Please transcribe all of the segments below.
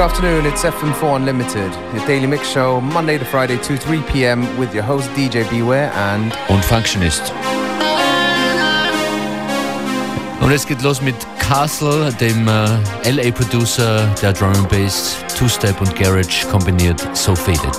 Good afternoon, it's FM4 Unlimited, your daily mix show, Monday to Friday, 2 to 3 p.m. with your host DJ Beware und Functionist. Und es geht los mit Castle, dem LA-Producer, der Drum and Bass, Two-Step und Garage kombiniert, So Faded.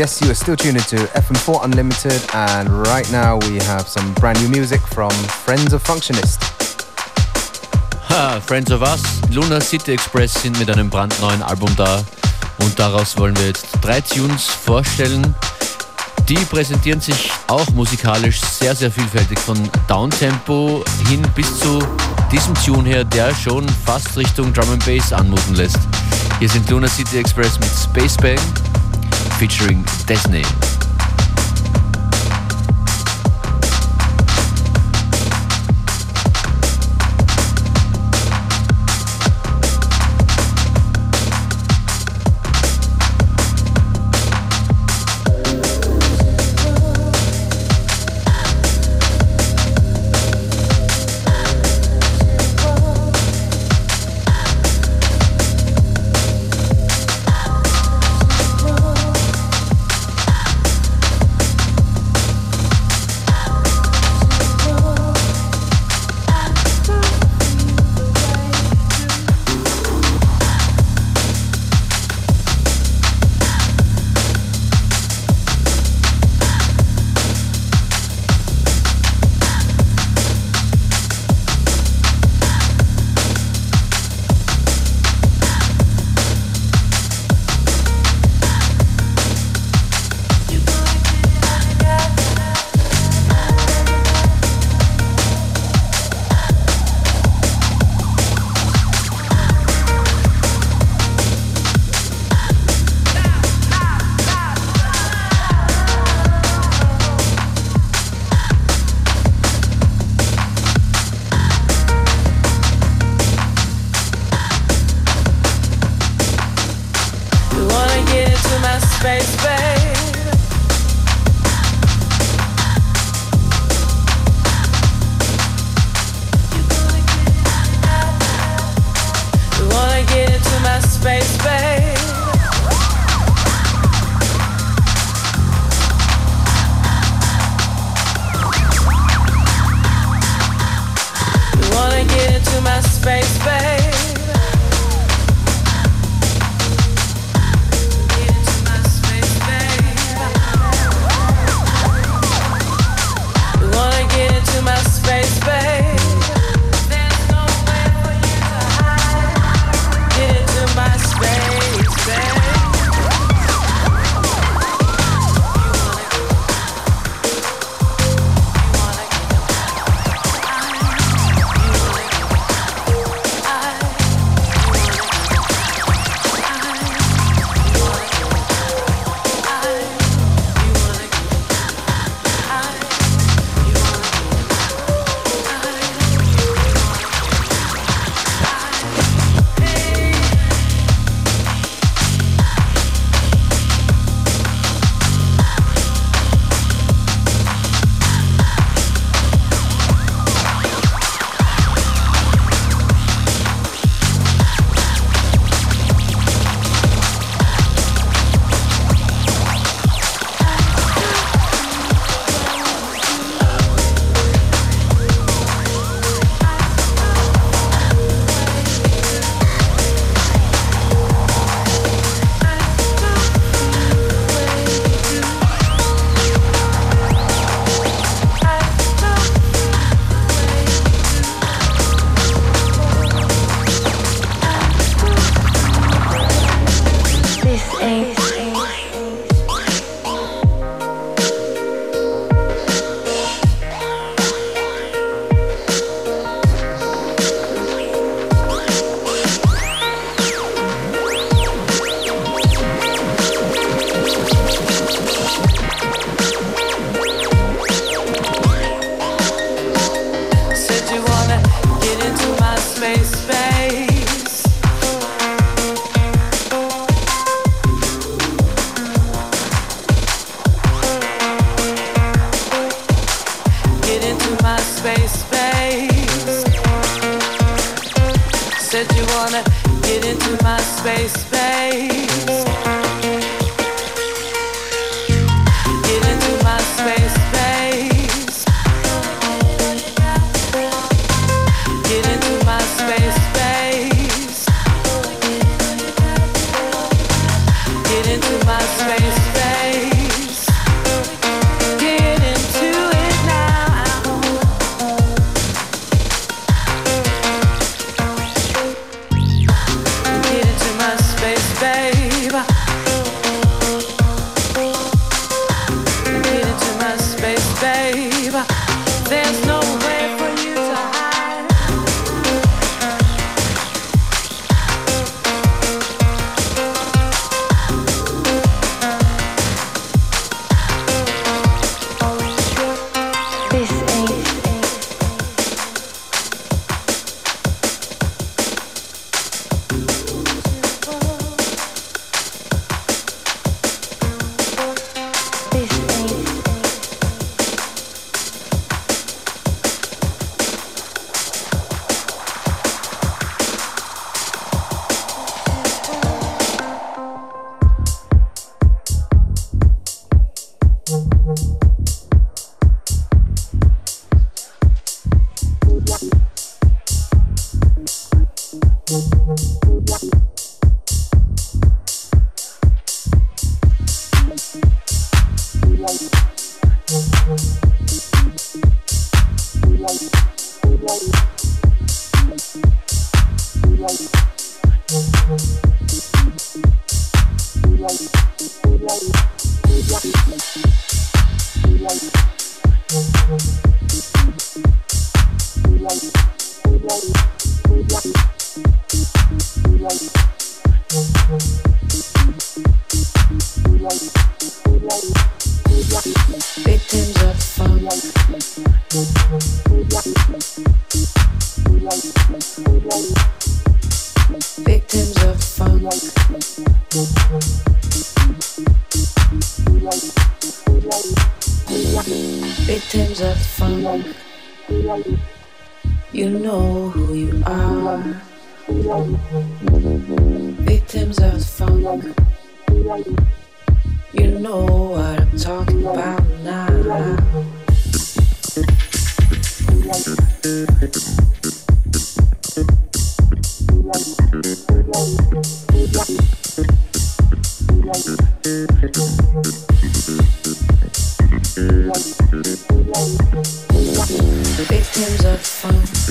Yes, you are still tuned into FM4 Unlimited, and right now we have some brand new music from Friends of Functionist. Friends of Us, Luna City Express sind mit einem brandneuen Album da, und daraus wollen wir jetzt 3 Tunes vorstellen. Die präsentieren sich auch musikalisch sehr, sehr vielfältig, von Downtempo hin bis zu diesem Tune her, der schon fast Richtung Drum and Bass anmuten lässt. Hier sind Luna City Express mit Spacebang featuring Destiny. Into my space, babe. Victims of the Funk.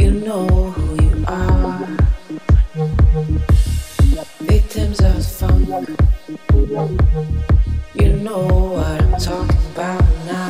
You know who you are. Victims of the funk. You know what I'm talking about now.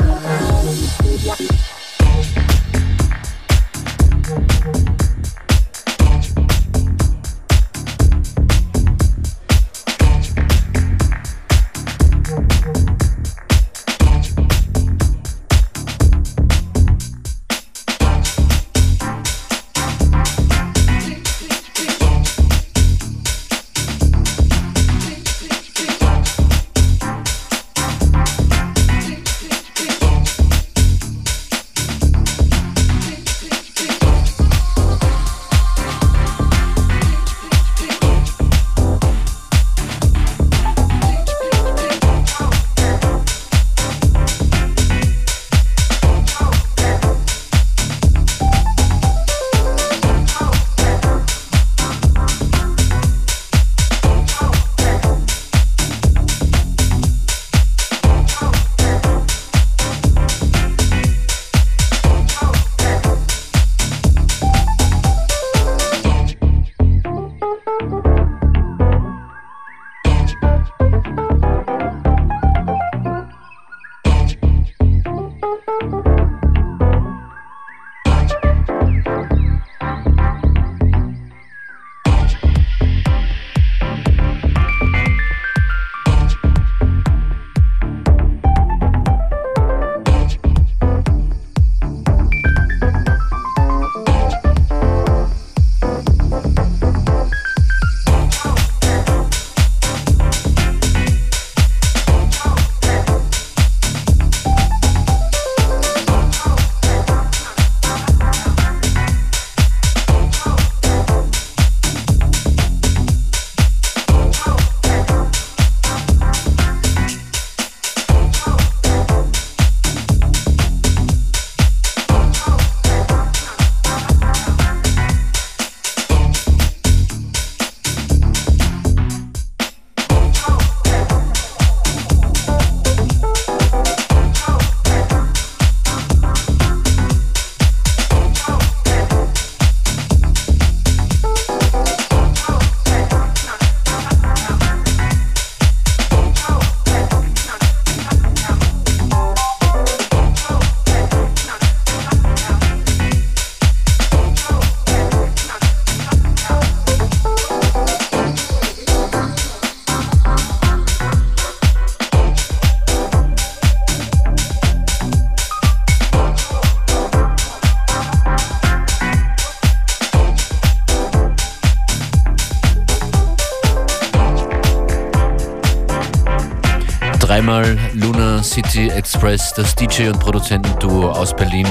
Luna City Express, das DJ- und Produzentenduo aus Berlin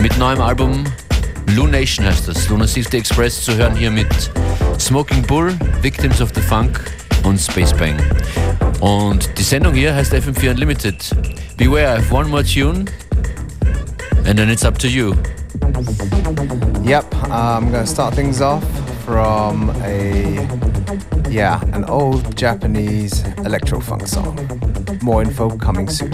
mit neuem Album. Lunation heißt das. Luna City Express zu hören hier mit Smoking Bull, Victims of the Funk und Spacebang. Und die Sendung hier heißt FM4 Unlimited. Beware, I have one more tune and then it's up to you. Yep, I'm gonna start things off from an old Japanese electro-funk song. More info coming soon.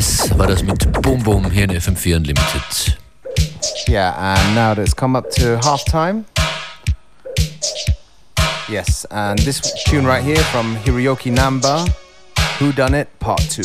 Express war das mit Boom Boom hier in FM4 Unlimited. Yeah, and now that's come up to half time. Yes, and this tune right here from Hiroyuki Namba, Who Done It Part 2.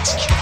Let's go.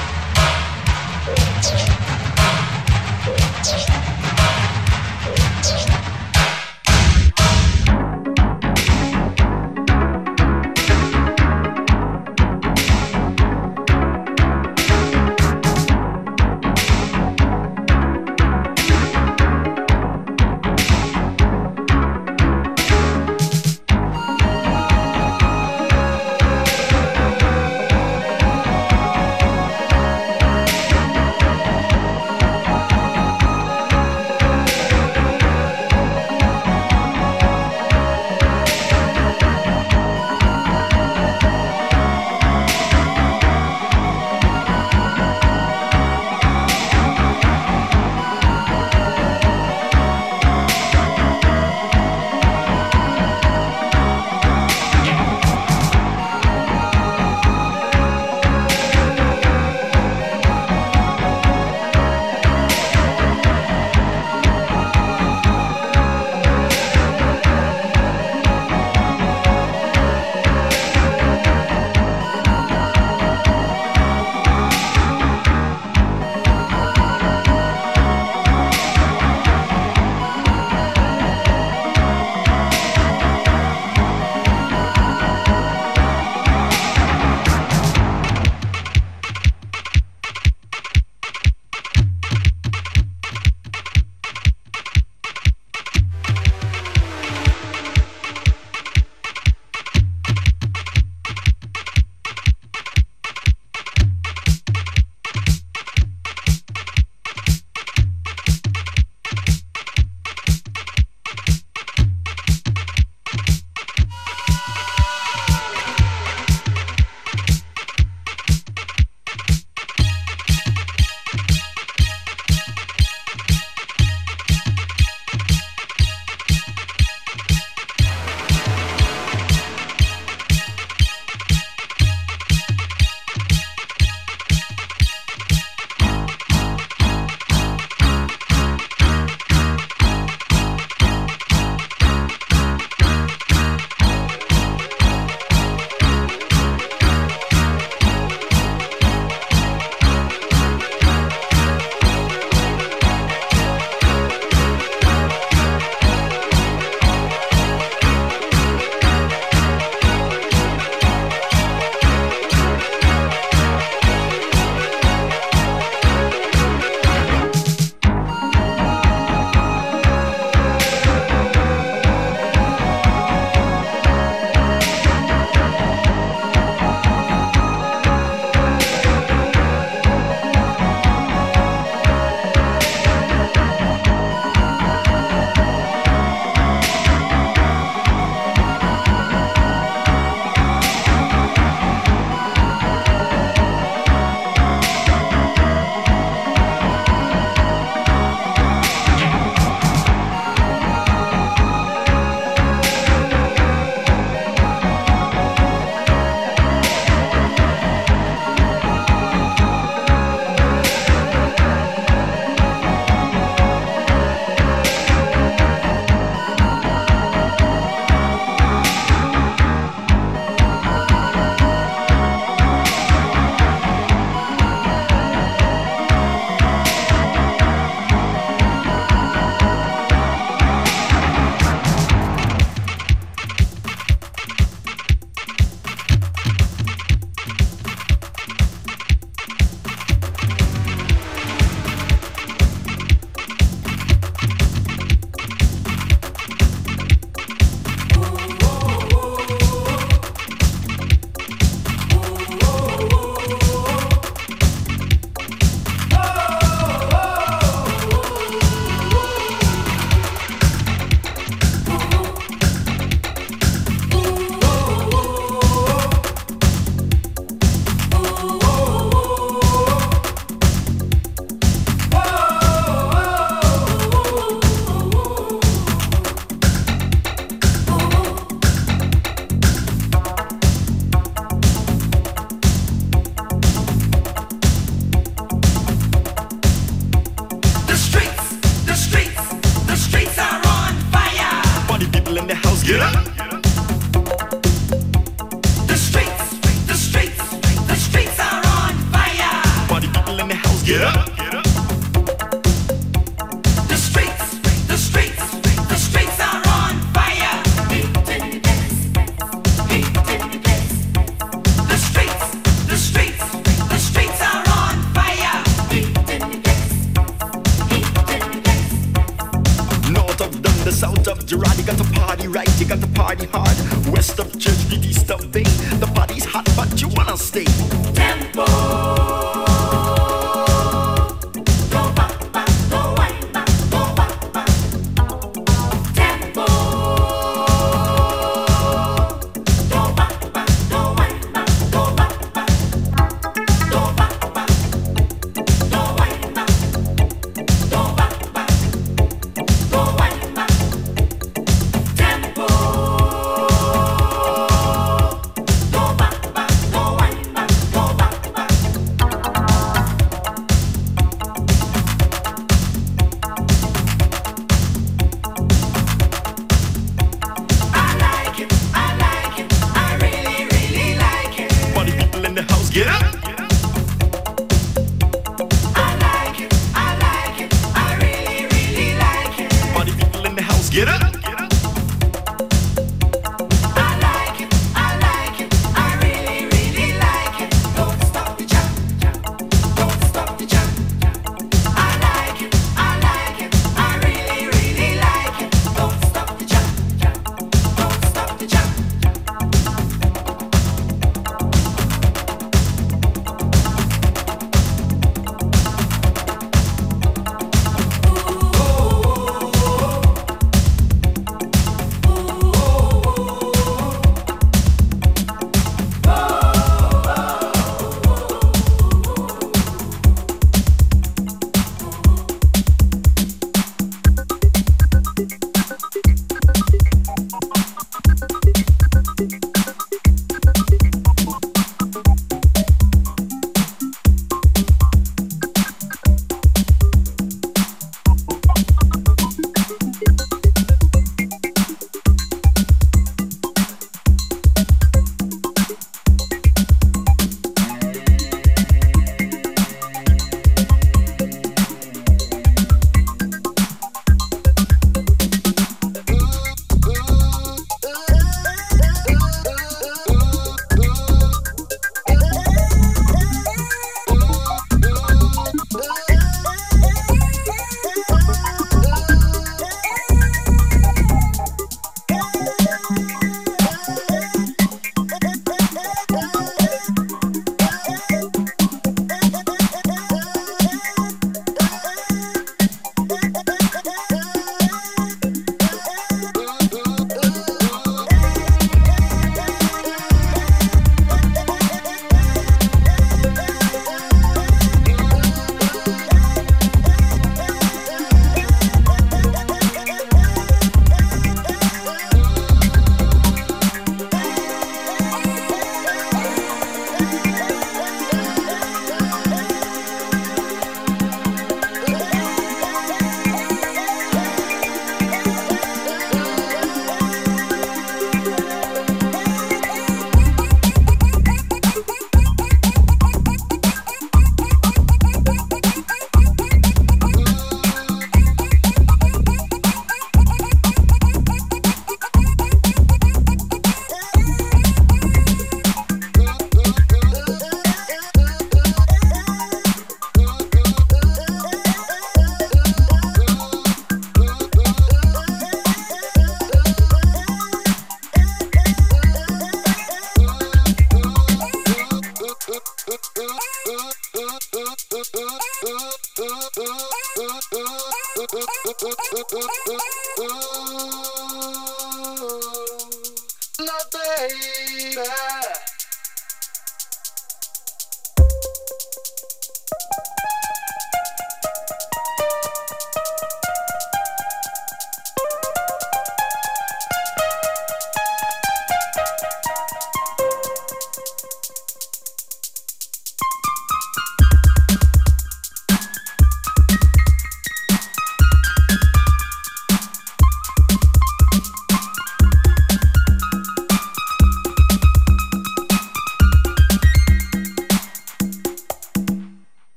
Get up!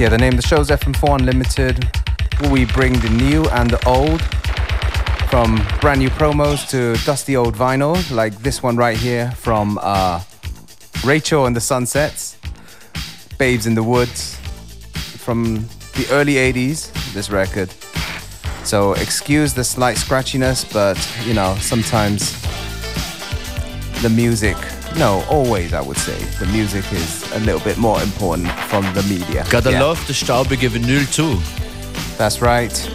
Yeah, the name of the show is FM4 Unlimited. We bring the new and the old, from brand new promos to dusty old vinyl, like this one right here from Rachel and the Sunsets, Babes in the Woods, from the early 80s, this record. So excuse the slight scratchiness, but you know, sometimes the music, no, always I would say, the music is a little bit more important from the media. Gotta love the staubige Vinyl too. That's right.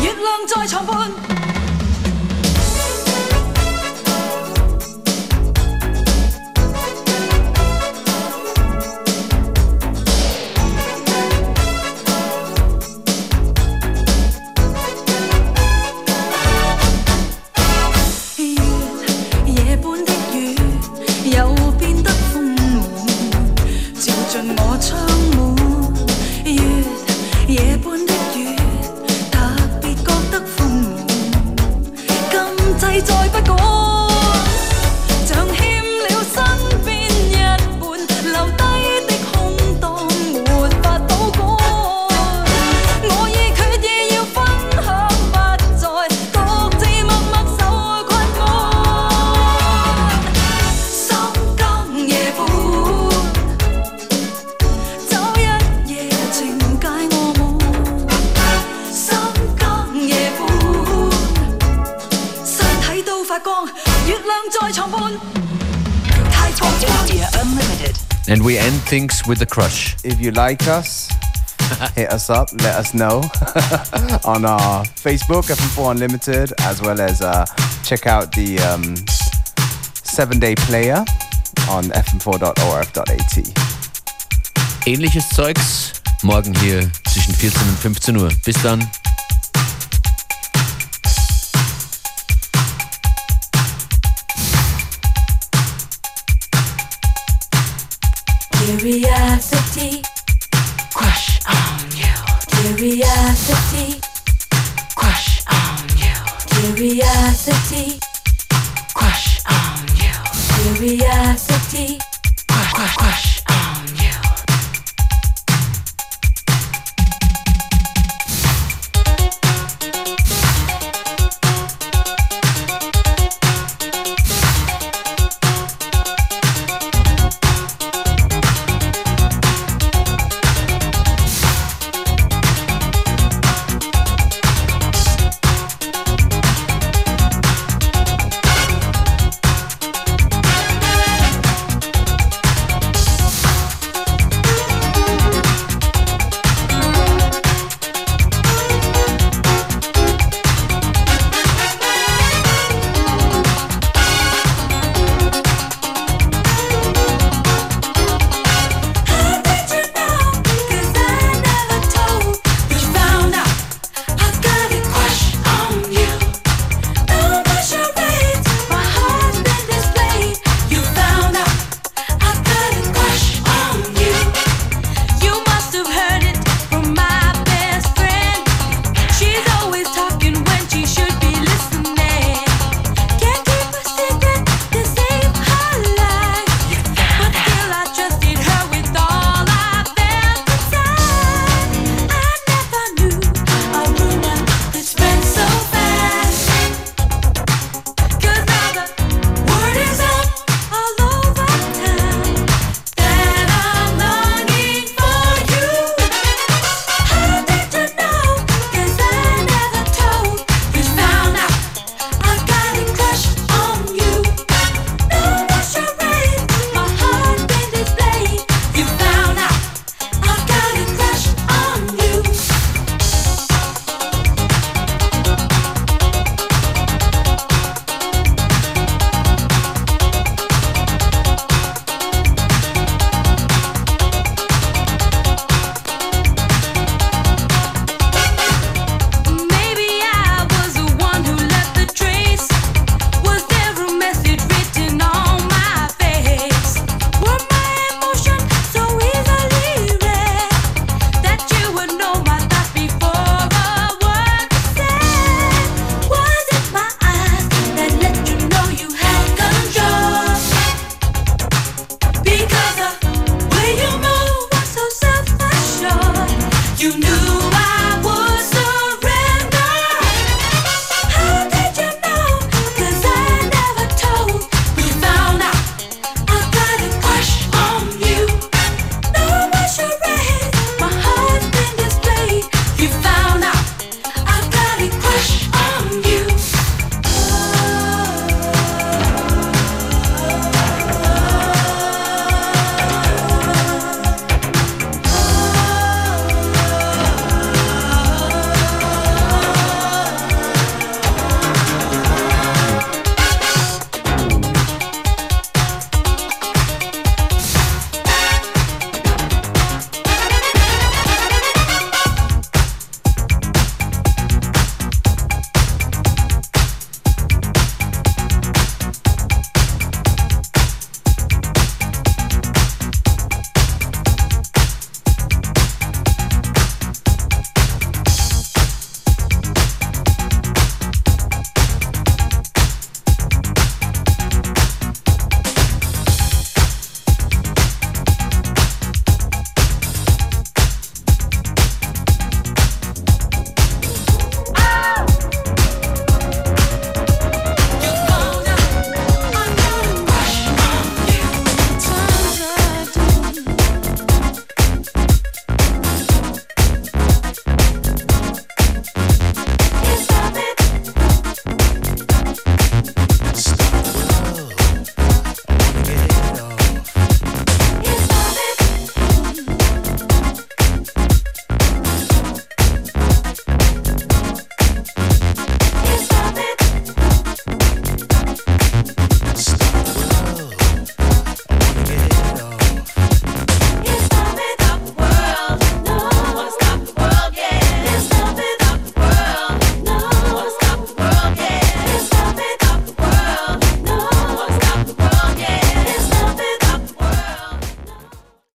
月亮在床畔。And we end things with a crush. If you like us, hit us up, let us know on our Facebook, FM4 Unlimited, as well as check out the 7-Day Player on fm4.orf.at. Ähnliches Zeugs morgen hier zwischen 14 und 15 Uhr. Bis dann. Curiosity, crush on you. Curiosity, crush on you. Curiosity, crush on you. Curiosity.